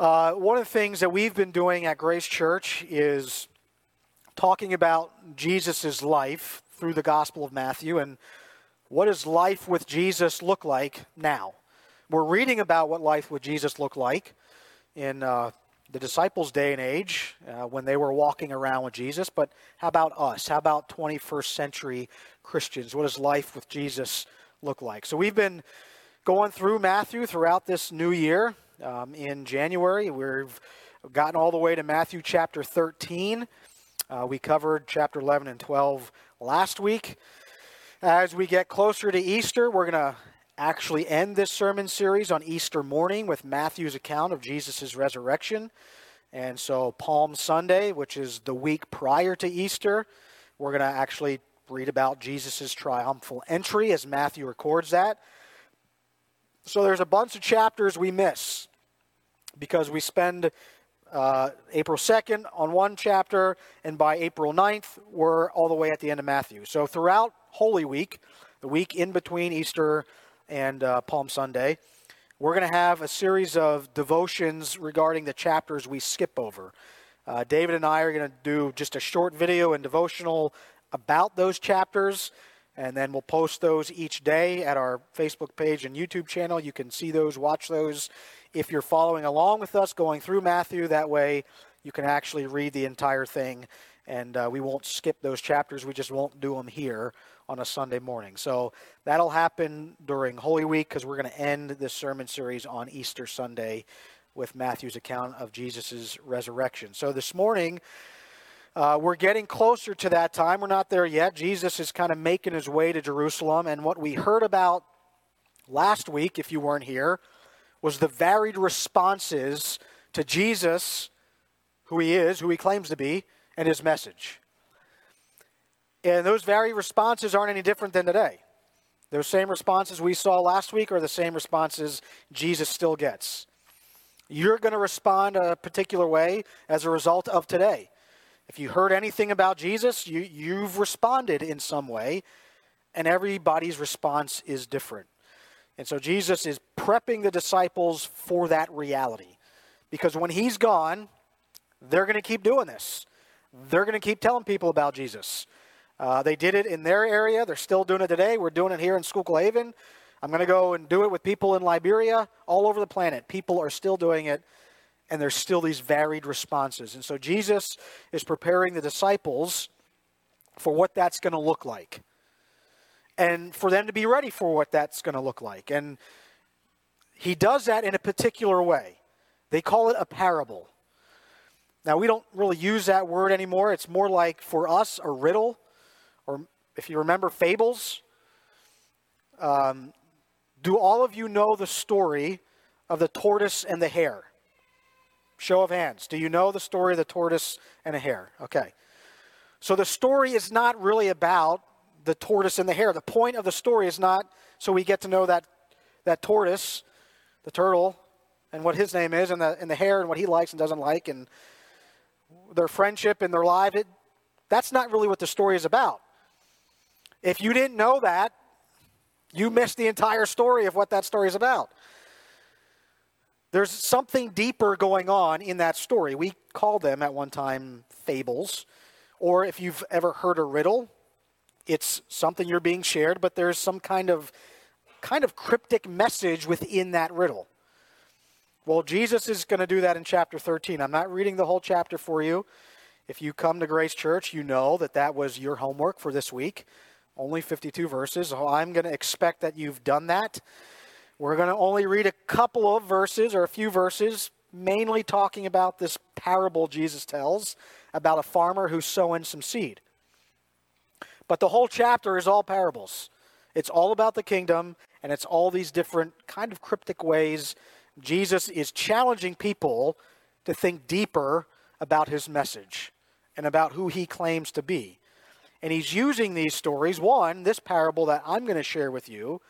One of the things that we've been doing at Grace Church is talking about Jesus' life through the Gospel of Matthew, and what does life with Jesus look like now? We're reading about what life with Jesus looked like in the disciples' day and age when they were walking around with Jesus, but how about us? How about 21st century Christians? What does life with Jesus look like? So we've been going through Matthew throughout this new year. In January, we've gotten all the way to Matthew chapter 13. We covered chapter 11 and 12 last week. As we get closer to Easter, we're going to actually end this sermon series on Easter morning with Matthew's account of Jesus' resurrection. And so Palm Sunday, which is the week prior to Easter, we're going to actually read about Jesus' triumphal entry as Matthew records that. So there's a bunch of chapters we miss, because we spend April 2nd on one chapter, and by April 9th, we're all the way at the end of Matthew. So throughout Holy Week, the week in between Easter and Palm Sunday, we're going to have a series of devotions regarding the chapters we skip over. David and I are going to do just a short video and devotional about those chapters, and then we'll post those each day at our Facebook page and YouTube channel. You can see those, watch those. If you're following along with us going through Matthew, that way you can actually read the entire thing. And we won't skip those chapters. We just won't do them here on a Sunday morning. So that'll happen during Holy Week, because we're going to end this sermon series on Easter Sunday with Matthew's account of Jesus' resurrection. So this morning, we're getting closer to that time. We're not there yet. Jesus is kind of making his way to Jerusalem. And what we heard about last week, if you weren't here, was the varied responses to Jesus, who he is, who he claims to be, and his message. And those varied responses aren't any different than today. Those same responses we saw last week are the same responses Jesus still gets. You're going to respond a particular way as a result of today. If you heard anything about Jesus, you've responded in some way, and everybody's response is different. And so Jesus is prepping the disciples for that reality, because when he's gone, they're going to keep doing this. They're going to keep telling people about Jesus. They did it in their area. They're still doing it today. We're doing it here in Schuylkill Haven. I'm going to go and do it with people in Liberia, all over the planet. People are still doing it. And there's still these varied responses. And so Jesus is preparing the disciples for what that's going to look like, and for them to be ready for what that's going to look like. And he does that in a particular way. They call it a parable. Now, we don't really use that word anymore. It's more like, for us, a riddle, or if you remember fables. Do all of you know the story of the tortoise and the hare? Show of hands. Do you know the story of the tortoise and the hare? Okay. So the story is not really about the tortoise and the hare. The point of the story is not so we get to know that tortoise, the turtle, and what his name is, and the hare, and what he likes and doesn't like, and their friendship and their life. That's not really what the story is about. If you didn't know that, you missed the entire story of what that story is about. There's something deeper going on in that story. We call them at one time fables, or if you've ever heard a riddle, it's something you're being shared, but there's some kind of cryptic message within that riddle. Well, Jesus is going to do that in chapter 13. I'm not reading the whole chapter for you. If you come to Grace Church, you know that was your homework for this week. Only 52 verses. I'm going to expect that you've done that. We're going to only read a couple of verses, or a few verses, mainly talking about this parable Jesus tells about a farmer who's sowing some seed. But the whole chapter is all parables. It's all about the kingdom, and it's all these different kind of cryptic ways Jesus is challenging people to think deeper about his message and about who he claims to be. And he's using these stories, one, this parable that I'm going to share with you,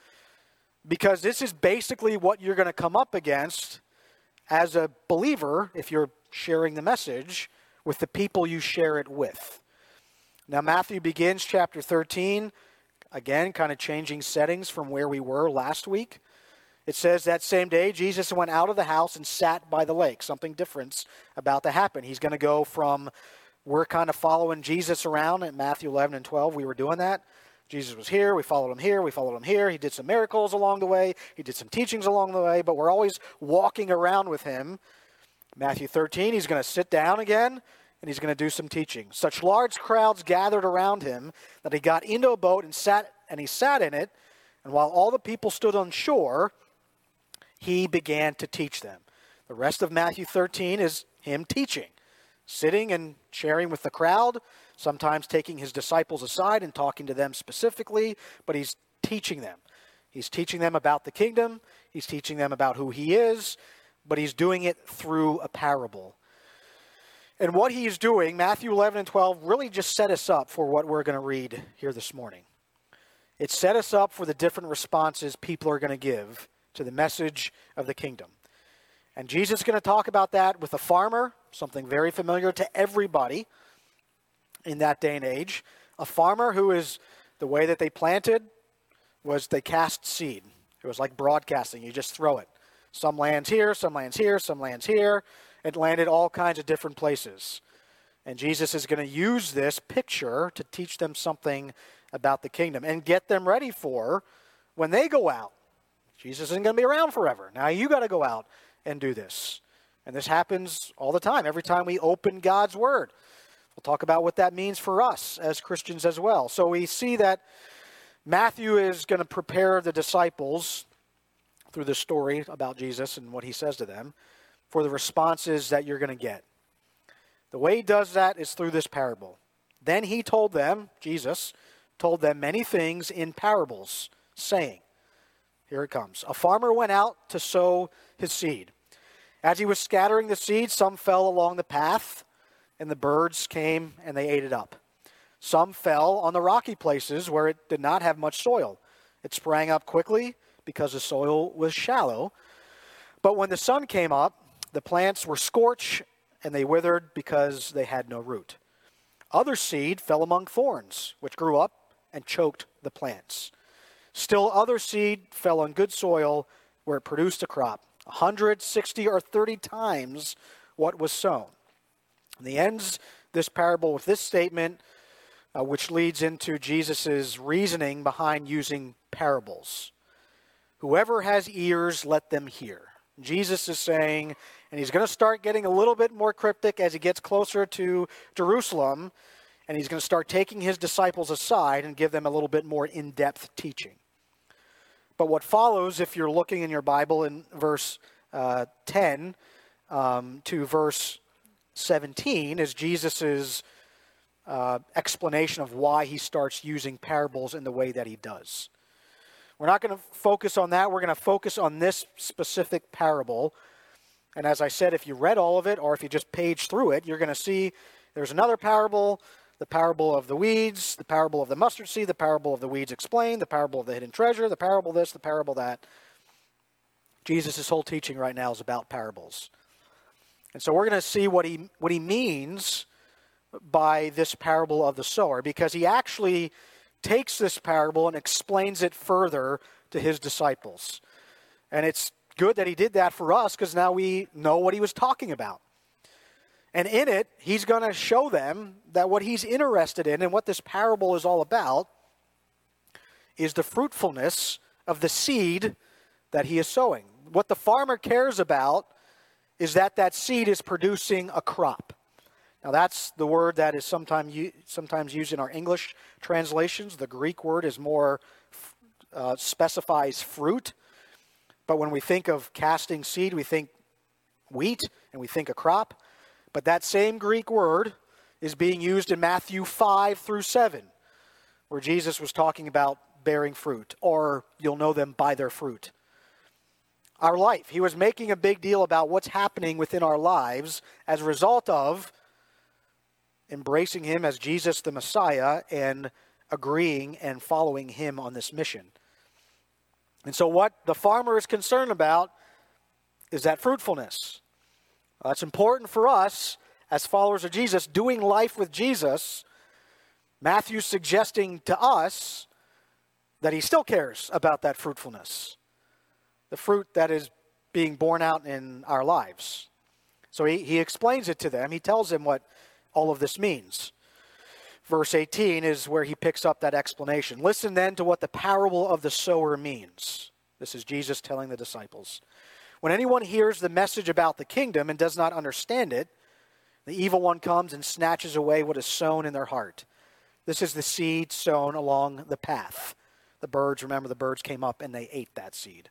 because this is basically what you're going to come up against as a believer if you're sharing the message with the people you share it with. Now, Matthew begins chapter 13, again, kind of changing settings from where we were last week. It says that same day, Jesus went out of the house and sat by the lake. Something different about to happen. He's going to go from, we're kind of following Jesus around in Matthew 11 and 12. We were doing that. Jesus was here. We followed him here. We followed him here. He did some miracles along the way. He did some teachings along the way, but we're always walking around with him. Matthew 13, he's going to sit down again, and he's going to do some teaching. Such large crowds gathered around him that he got into a boat and sat in it. And while all the people stood on shore, he began to teach them. The rest of Matthew 13 is him teaching, sitting and sharing with the crowd, sometimes taking his disciples aside and talking to them specifically, but he's teaching them. He's teaching them about the kingdom. He's teaching them about who he is, but he's doing it through a parable. And what he's doing, Matthew 11 and 12, really just set us up for what we're going to read here this morning. It set us up for the different responses people are going to give to the message of the kingdom. And Jesus is going to talk about that with the farmer, something very familiar to everybody in that day and age. A farmer who is, the way that they planted was they cast seed. It was like broadcasting. You just throw it. Some lands here, some lands here, some lands here. It landed all kinds of different places. And Jesus is going to use this picture to teach them something about the kingdom and get them ready for when they go out. Jesus isn't going to be around forever. Now you got to go out and do this. And this happens all the time, every time we open God's word. We'll talk about what that means for us as Christians as well. So we see that Matthew is going to prepare the disciples through the story about Jesus and what he says to them for the responses that you're going to get. The way he does that is through this parable. Then he told them, Jesus, told them many things in parables, saying, here it comes. A farmer went out to sow his seed. As he was scattering the seed, some fell along the path, and the birds came and they ate it up. Some fell on the rocky places where it did not have much soil. It sprang up quickly because the soil was shallow. But when the sun came up, the plants were scorched and they withered because they had no root. Other seed fell among thorns, which grew up and choked the plants. Still other seed fell on good soil where it produced a crop, 160 or 30 times what was sown. And he ends this parable with this statement, which leads into Jesus's reasoning behind using parables. Whoever has ears, let them hear. Jesus is saying, and he's going to start getting a little bit more cryptic as he gets closer to Jerusalem, and he's going to start taking his disciples aside and give them a little bit more in-depth teaching. But what follows, if you're looking in your Bible in verse 10 to verse 17, is Jesus's explanation of why he starts using parables in the way that he does. We're not going to focus on that. We're going to focus on this specific parable. And as I said, if you read all of it or if you just page through it, you're going to see there's another parable, the parable of the weeds, the parable of the mustard seed, the parable of the weeds explained, the parable of the hidden treasure, the parable this, the parable that. Jesus' whole teaching right now is about parables. And so we're going to see what he means by this parable of the sower, because he actually takes this parable and explains it further to his disciples. And it's good that he did that for us, because now we know what he was talking about. And in it, he's going to show them that what he's interested in and what this parable is all about is the fruitfulness of the seed that he is sowing. What the farmer cares about is that that seed is producing a crop. Now, that's the word that is sometimes used in our English translations. The Greek word is more specifies fruit. But when we think of casting seed, we think wheat and we think a crop. But that same Greek word is being used in Matthew 5 through 7, where Jesus was talking about bearing fruit, or you'll know them by their fruit. Our life. He was making a big deal about what's happening within our lives as a result of embracing him as Jesus the Messiah and agreeing and following him on this mission. And so what the farmer is concerned about is that fruitfulness. That's important for us as followers of Jesus, doing life with Jesus. Matthew's suggesting to us that he still cares about that fruitfulness. the fruit that is being borne out in our lives. So he explains it to them. He tells them what all of this means. Verse 18 is where he picks up that explanation. Listen then to what the parable of the sower means. This is Jesus telling the disciples. When anyone hears the message about the kingdom and does not understand it, the evil one comes and snatches away what is sown in their heart. This is the seed sown along the path. The birds came up and they ate that seed.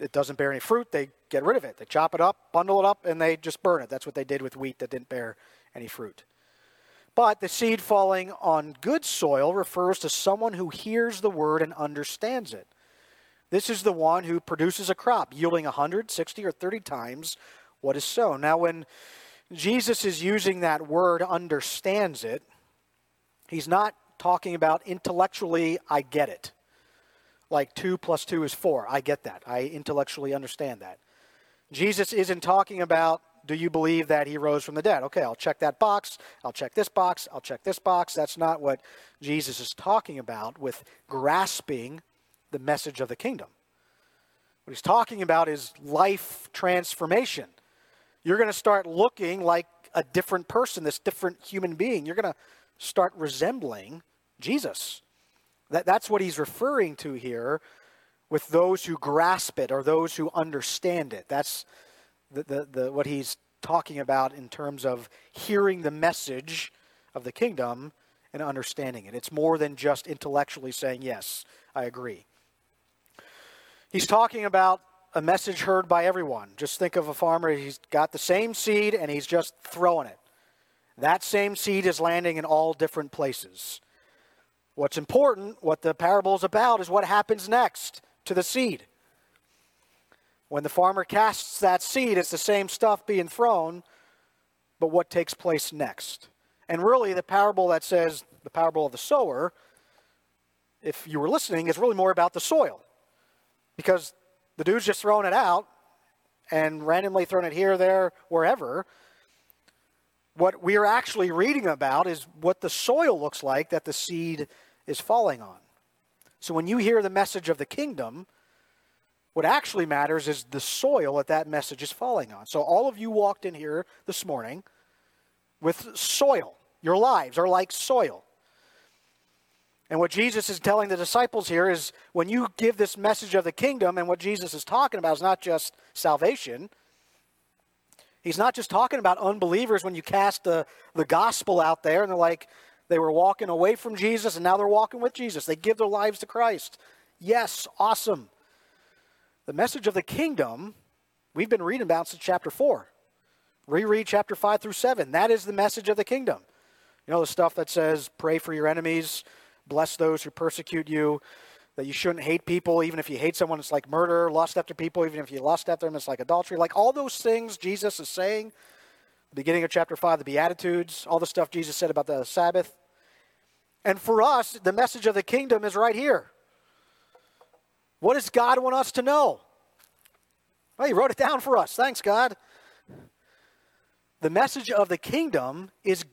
it doesn't bear any fruit, they get rid of it. They chop it up, bundle it up, and they just burn it. That's what they did with wheat that didn't bear any fruit. But the seed falling on good soil refers to someone who hears the word and understands it. This is the one who produces a crop, yielding 100, 60, or 30 times what is sown. Now, when Jesus is using that word, understands it, he's not talking about intellectually, I get it. Like 2 + 2 is 4. I get that. I intellectually understand that. Jesus isn't talking about, do you believe that he rose from the dead? Okay, I'll check that box. I'll check this box. I'll check this box. That's not what Jesus is talking about with grasping the message of the kingdom. What he's talking about is life transformation. You're going to start looking like a different person, this different human being. You're going to start resembling Jesus. That's what he's referring to here with those who grasp it or those who understand it. That's what he's talking about in terms of hearing the message of the kingdom and understanding it. It's more than just intellectually saying, yes, I agree. He's talking about a message heard by everyone. Just think of a farmer. He's got the same seed and he's just throwing it. That same seed is landing in all different places. What's important, what the parable is about, is what happens next to the seed. When the farmer casts that seed, it's the same stuff being thrown, but what takes place next? And really, the parable that says, the parable of the sower, if you were listening, is really more about the soil. Because the dude's just throwing it out and randomly throwing it here, there, wherever. What we're actually reading about is what the soil looks like that the seed is falling on. So when you hear the message of the kingdom, what actually matters is the soil that that message is falling on. So all of you walked in here this morning with soil. Your lives are like soil. And what Jesus is telling the disciples here is when you give this message of the kingdom, and what Jesus is talking about is not just salvation. He's not just talking about unbelievers when you cast the gospel out there and they're like, they were walking away from Jesus and now they're walking with Jesus. They give their lives to Christ. Yes, awesome. The message of the kingdom, we've been reading about since chapter 4. Reread chapter 5 through 7. That is the message of the kingdom. You know, the stuff that says, pray for your enemies, bless those who persecute you, that you shouldn't hate people. Even if you hate someone, it's like murder. Lust after people, even if you lust after them, it's like adultery. Like all those things Jesus is saying, the beginning of chapter 5, the Beatitudes, all the stuff Jesus said about the Sabbath. And for us, the message of the kingdom is right here. What does God want us to know? Well, he wrote it down for us. Thanks, God. The message of the kingdom is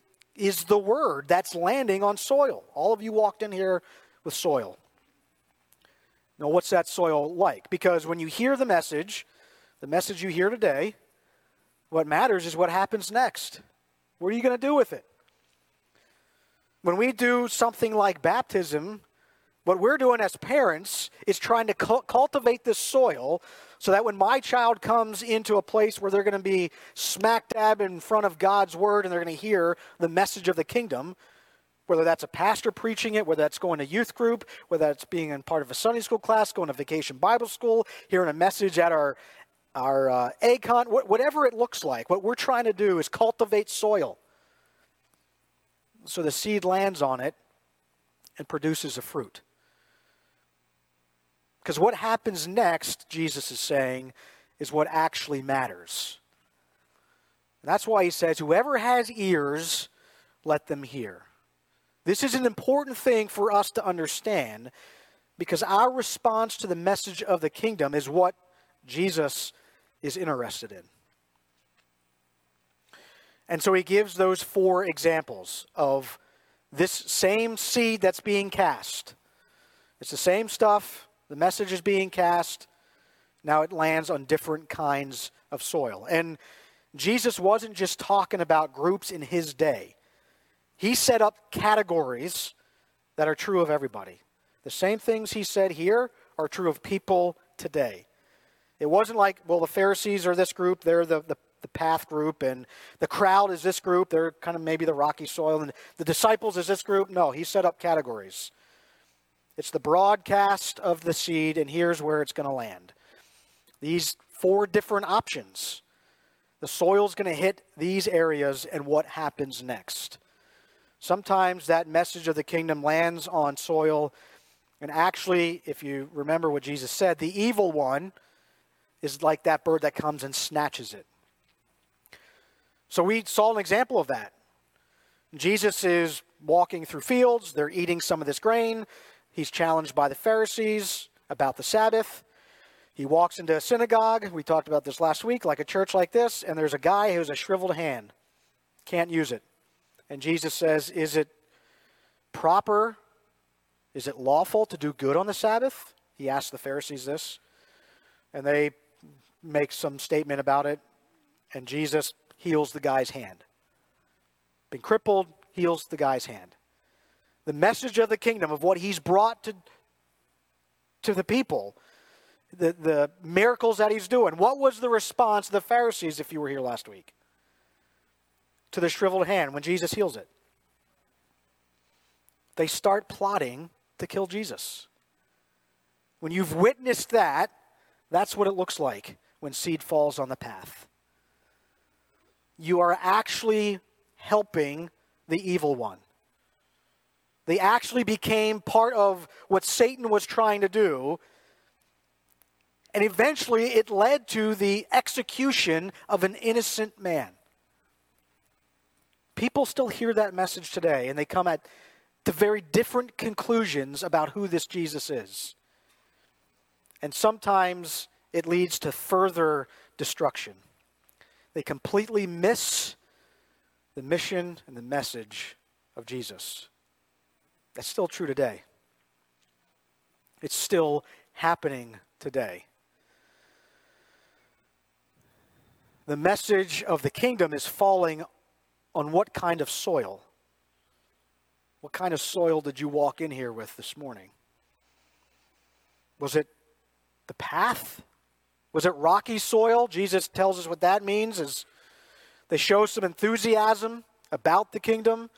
the word that's landing on soil. All of you walked in here with soil. Now, what's that soil like? Because when you hear the message you hear today, what matters is what happens next. What are you going to do with it? When we do something like baptism, what we're doing as parents is trying to cultivate this soil so that when my child comes into a place where they're going to be smack dab in front of God's word and they're going to hear the message of the kingdom, whether that's a pastor preaching it, whether that's going to youth group, whether that's being in part of a Sunday school class, going to vacation Bible school, hearing a message at our ACON, whatever it looks like, what we're trying to do is cultivate soil so the seed lands on it and produces a fruit. Because what happens next, Jesus is saying, is what actually matters. And that's why he says, whoever has ears, let them hear. This is an important thing for us to understand, because our response to the message of the kingdom is what Jesus is interested in. And so he gives those four examples of this same seed that's being cast. It's the same stuff. The message is being cast. Now it lands on different kinds of soil. And Jesus wasn't just talking about groups in his day. He set up categories that are true of everybody. The same things he said here are true of people today. It wasn't like, well, the Pharisees are this group, they're the path group, and the crowd is this group, they're kind of maybe the rocky soil, and the disciples is this group. No, he set up categories. It's the broadcast of the seed, and here's where it's going to land. These four different options. The soil's going to hit these areas, and what happens next? Sometimes that message of the kingdom lands on soil, and actually, if you remember what Jesus said, the evil one is like that bird that comes and snatches it. So we saw an example of that. Jesus is walking through fields. They're eating some of this grain. He's challenged by the Pharisees about the Sabbath. He walks into a synagogue. We talked about this last week, like a church like this. And there's a guy who has a shriveled hand. Can't use it. And Jesus says, is it proper? Is it lawful to do good on the Sabbath? He asked the Pharisees this. And they make some statement about it, and Jesus heals the guy's hand. Been crippled, heals the guy's hand. The message of the kingdom, of what he's brought to the people, the miracles that he's doing. What was the response of the Pharisees, if you were here last week, to the shriveled hand when Jesus heals it? They start plotting to kill Jesus. When you've witnessed that, that's what it looks like when seed falls on the path. You are actually helping the evil one. They actually became part of what Satan was trying to do. And eventually it led to the execution of an innocent man. People still hear that message today, and they come at the very different conclusions about who this Jesus is. And sometimes it leads to further destruction. They completely miss the mission and the message of Jesus. That's still true today. It's still happening today. The message of the kingdom is falling on what kind of soil? What kind of soil did you walk in here with this morning? Was it the path? Was it rocky soil? Jesus tells us what that means is they show some enthusiasm about the kingdom.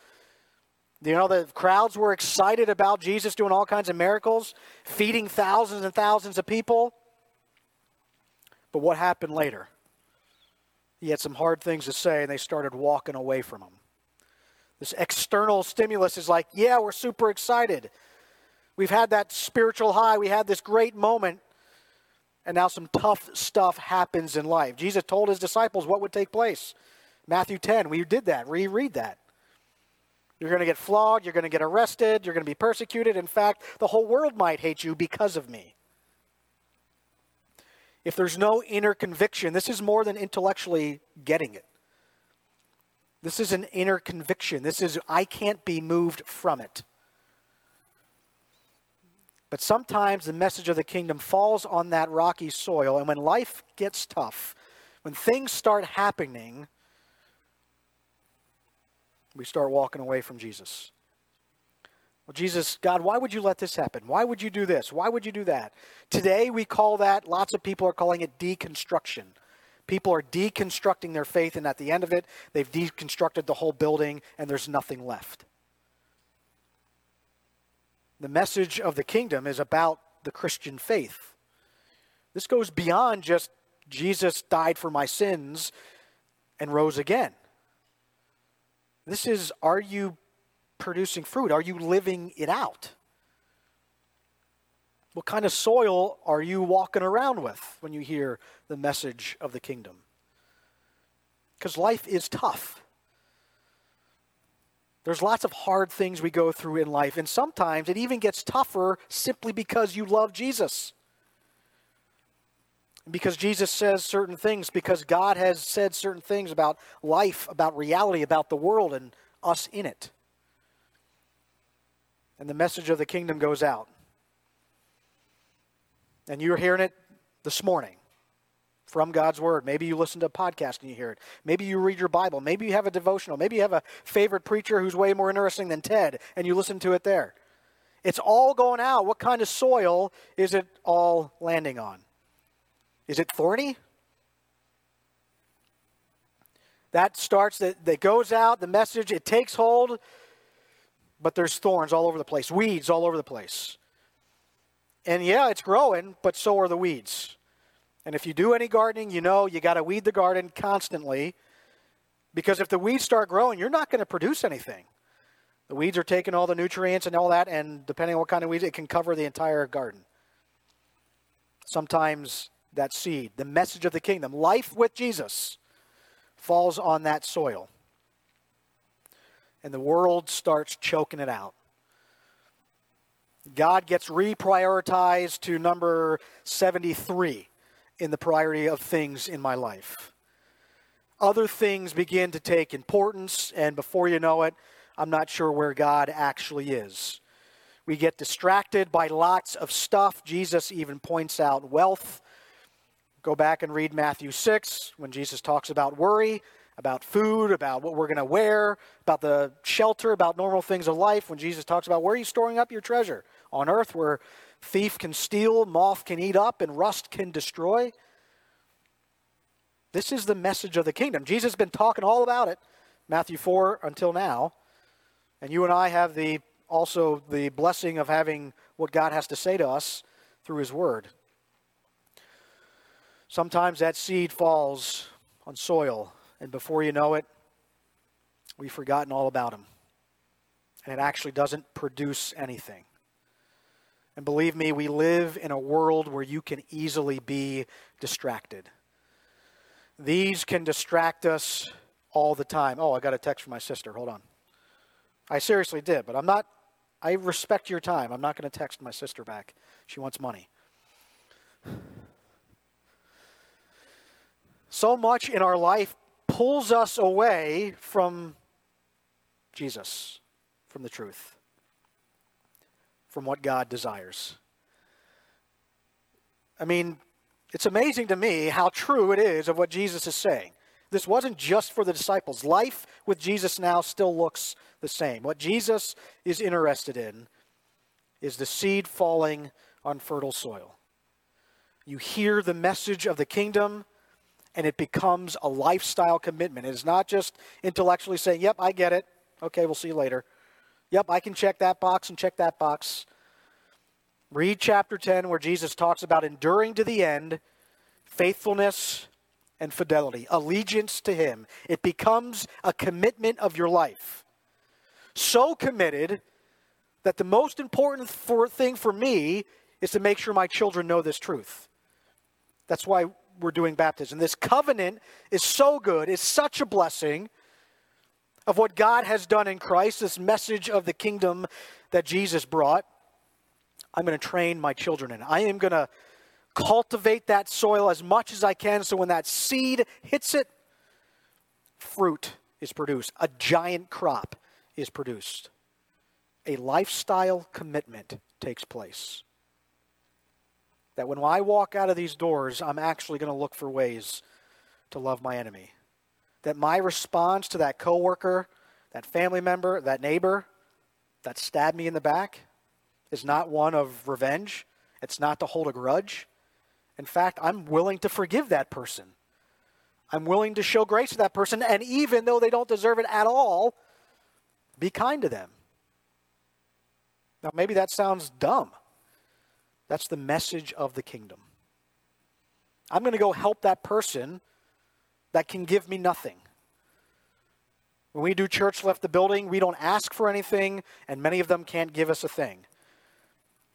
You know, the crowds were excited about Jesus doing all kinds of miracles, feeding thousands and thousands of people. But what happened later? He had some hard things to say, and they started walking away from him. This external stimulus is like, yeah, we're super excited. We've had that spiritual high. We had this great moment. And now some tough stuff happens in life. Jesus told his disciples what would take place. Matthew 10, we did that. Reread that. You're going to get flogged. You're going to get arrested. You're going to be persecuted. In fact, the whole world might hate you because of me. If there's no inner conviction, this is more than intellectually getting it. This is an inner conviction. This is, I can't be moved from it. But sometimes the message of the kingdom falls on that rocky soil. And when life gets tough, when things start happening, we start walking away from Jesus. Well, Jesus, God, why would you let this happen? Why would you do this? Why would you do that? Today we call that, lots of people are calling it deconstruction. People are deconstructing their faith, and at the end of it, they've deconstructed the whole building and there's nothing left. The message of the kingdom is about the Christian faith. This goes beyond just Jesus died for my sins and rose again. This is, are you producing fruit? Are you living it out? What kind of soil are you walking around with when you hear the message of the kingdom? Because life is tough. There's lots of hard things we go through in life, and sometimes it even gets tougher simply because you love Jesus. Because Jesus says certain things, because God has said certain things about life, about reality, about the world, and us in it. And the message of the kingdom goes out. And you're hearing it this morning from God's Word. Maybe you listen to a podcast and you hear it. Maybe you read your Bible. Maybe you have a devotional. Maybe you have a favorite preacher who's way more interesting than Ted, and you listen to it there. It's all going out. What kind of soil is it all landing on? Is it thorny? That goes out, the message, it takes hold, but there's thorns all over the place, weeds all over the place. And yeah, it's growing, but so are the weeds. And if you do any gardening, you know you got to weed the garden constantly, because if the weeds start growing, you're not going to produce anything. The weeds are taking all the nutrients and all that, and depending on what kind of weeds, it can cover the entire garden. Sometimes that seed, the message of the kingdom, life with Jesus, falls on that soil. And the world starts choking it out. God gets reprioritized to number 73 in the priority of things in my life. Other things begin to take importance, and before you know it, I'm not sure where God actually is. We get distracted by lots of stuff. Jesus even points out wealth. Go back and read Matthew 6 when Jesus talks about worry, about food, about what we're going to wear, about the shelter, about normal things of life. When Jesus talks about where are you storing up your treasure? On earth, where thief can steal, moth can eat up, and rust can destroy. This is the message of the kingdom. Jesus has been talking all about it, Matthew 4 until now. And you and I have also the blessing of having what God has to say to us through his word. Sometimes that seed falls on soil, and before you know it, we've forgotten all about him. And it actually doesn't produce anything. And believe me, we live in a world where you can easily be distracted. These can distract us all the time. Oh, I got a text from my sister. Hold on. I seriously did, but I respect your time. I'm not going to text my sister back. She wants money. So much in our life pulls us away from Jesus, from the truth, from what God desires. I mean, it's amazing to me how true it is of what Jesus is saying. This wasn't just for the disciples. Life with Jesus now still looks the same. What Jesus is interested in is the seed falling on fertile soil. You hear the message of the kingdom, and it becomes a lifestyle commitment. It's not just intellectually saying, yep, I get it. Okay, we'll see you later. Yep, I can check that box and check that box. Read chapter 10 where Jesus talks about enduring to the end, faithfulness and fidelity, allegiance to him. It becomes a commitment of your life. So committed that the most important thing for me is to make sure my children know this truth. That's why we're doing baptism. This covenant is so good. It's such a blessing of what God has done in Christ, this message of the kingdom that Jesus brought. I'm going to train my children in. I am going to cultivate that soil as much as I can so when that seed hits it, fruit is produced. A giant crop is produced. A lifestyle commitment takes place. That when I walk out of these doors, I'm actually going to look for ways to love my enemy. That my response to that coworker, that family member, that neighbor that stabbed me in the back is not one of revenge. It's not to hold a grudge. In fact, I'm willing to forgive that person. I'm willing to show grace to that person, and even though they don't deserve it at all, be kind to them. Now, maybe that sounds dumb. That's the message of the kingdom. I'm going to go help that person that can give me nothing. When we do Church Left the Building, we don't ask for anything, and many of them can't give us a thing.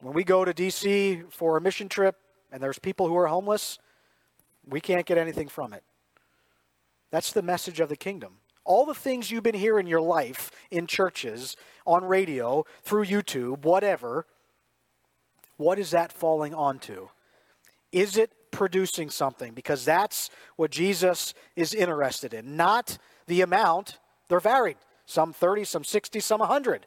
When we go to D.C. for a mission trip and there's people who are homeless, we can't get anything from it. That's the message of the kingdom. All the things you've been hearing in your life, in churches, on radio, through YouTube, whatever, what is that falling onto? Is it producing something? Because that's what Jesus is interested in. Not the amount. They're varied. Some 30, some 60, some 100.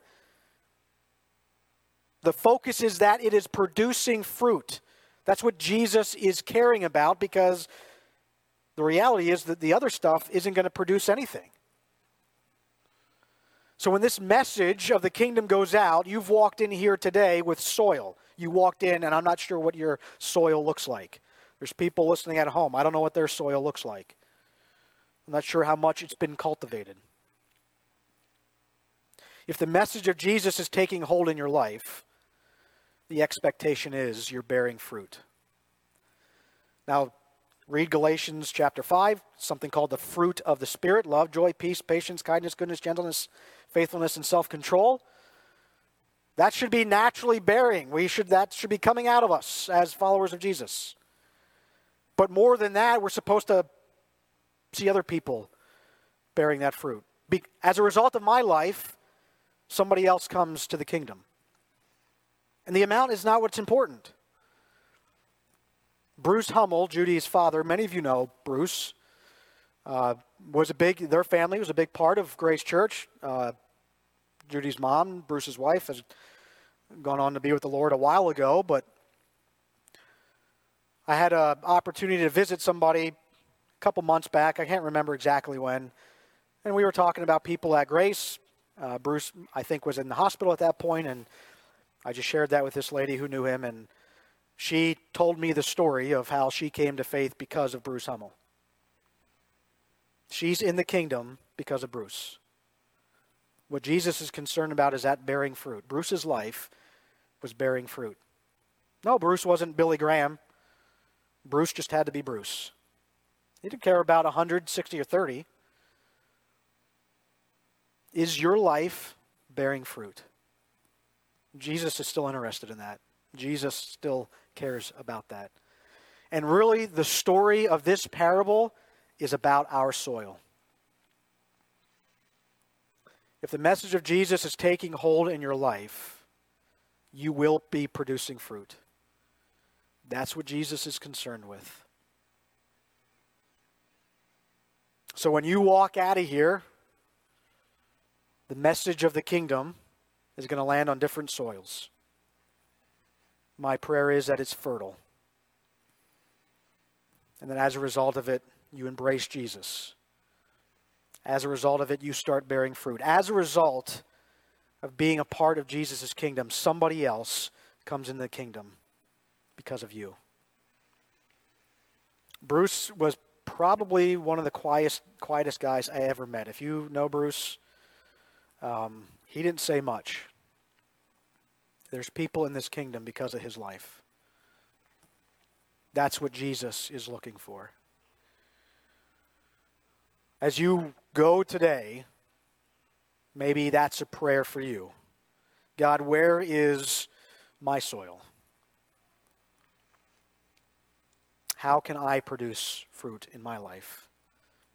The focus is that it is producing fruit. That's what Jesus is caring about, because the reality is that the other stuff isn't going to produce anything. So when this message of the kingdom goes out, you've walked in here today with soil. You walked in, and I'm not sure what your soil looks like. There's people listening at home. I don't know what their soil looks like. I'm not sure how much it's been cultivated. If the message of Jesus is taking hold in your life, the expectation is you're bearing fruit. Now, read Galatians chapter 5, something called the fruit of the Spirit: love, joy, peace, patience, kindness, goodness, gentleness, faithfulness, and self-control. That should be naturally bearing. That should be coming out of us as followers of Jesus. But more than that, we're supposed to see other people bearing that fruit. As a result of my life, somebody else comes to the kingdom. And the amount is not what's important. Bruce Hummel, Judy's father, many of you know Bruce, their family was a big part of Grace Church. Judy's mom, Bruce's wife, has gone on to be with the Lord a while ago, but I had an opportunity to visit somebody a couple months back. I can't remember exactly when. And we were talking about people at Grace. Bruce, I think, was in the hospital at that point, and I just shared that with this lady who knew him, and she told me the story of how she came to faith because of Bruce Hummel. She's in the kingdom because of Bruce. What Jesus is concerned about is that bearing fruit. Bruce's life was bearing fruit. No, Bruce wasn't Billy Graham. Bruce just had to be Bruce. He didn't care about 100, 60, or 30. Is your life bearing fruit? Jesus is still interested in that. Jesus still cares about that. And really, the story of this parable is about our soil. If the message of Jesus is taking hold in your life, you will be producing fruit. That's what Jesus is concerned with. So when you walk out of here, the message of the kingdom is going to land on different soils. My prayer is that it's fertile. And then as a result of it, you embrace Jesus. As a result of it, you start bearing fruit. As a result of being a part of Jesus' kingdom, somebody else comes into the kingdom because of you. Bruce was probably one of the quietest guys I ever met. If you know Bruce, he didn't say much. There's people in this kingdom because of his life. That's what Jesus is looking for. As you go today, maybe that's a prayer for you. God, where is my soil? How can I produce fruit in my life?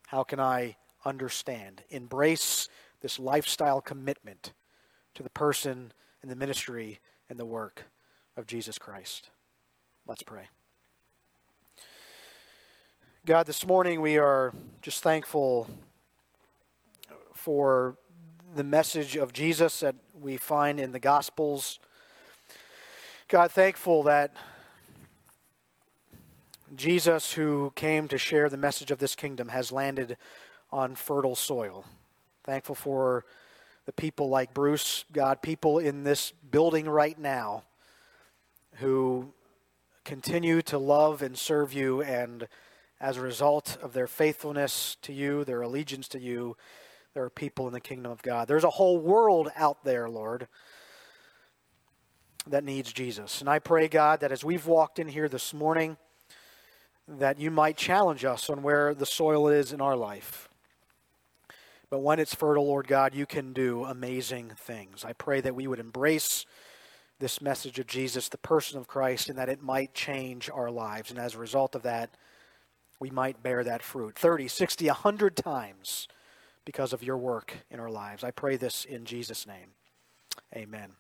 How can I understand, embrace this lifestyle commitment to the person and the ministry and the work of Jesus Christ? Let's pray. God, this morning we are just thankful for the message of Jesus that we find in the Gospels. God, thankful that Jesus, who came to share the message of this kingdom, has landed on fertile soil. Thankful for the people like Bruce, God, people in this building right now who continue to love and serve you, and as a result of their faithfulness to you, their allegiance to you, there are people in the kingdom of God. There's a whole world out there, Lord, that needs Jesus. And I pray, God, that as we've walked in here this morning, that you might challenge us on where the soil is in our life. But when it's fertile, Lord God, you can do amazing things. I pray that we would embrace this message of Jesus, the person of Christ, and that it might change our lives. And as a result of that, we might bear that fruit 30, 60, 100 times because of your work in our lives. I pray this in Jesus' name. Amen.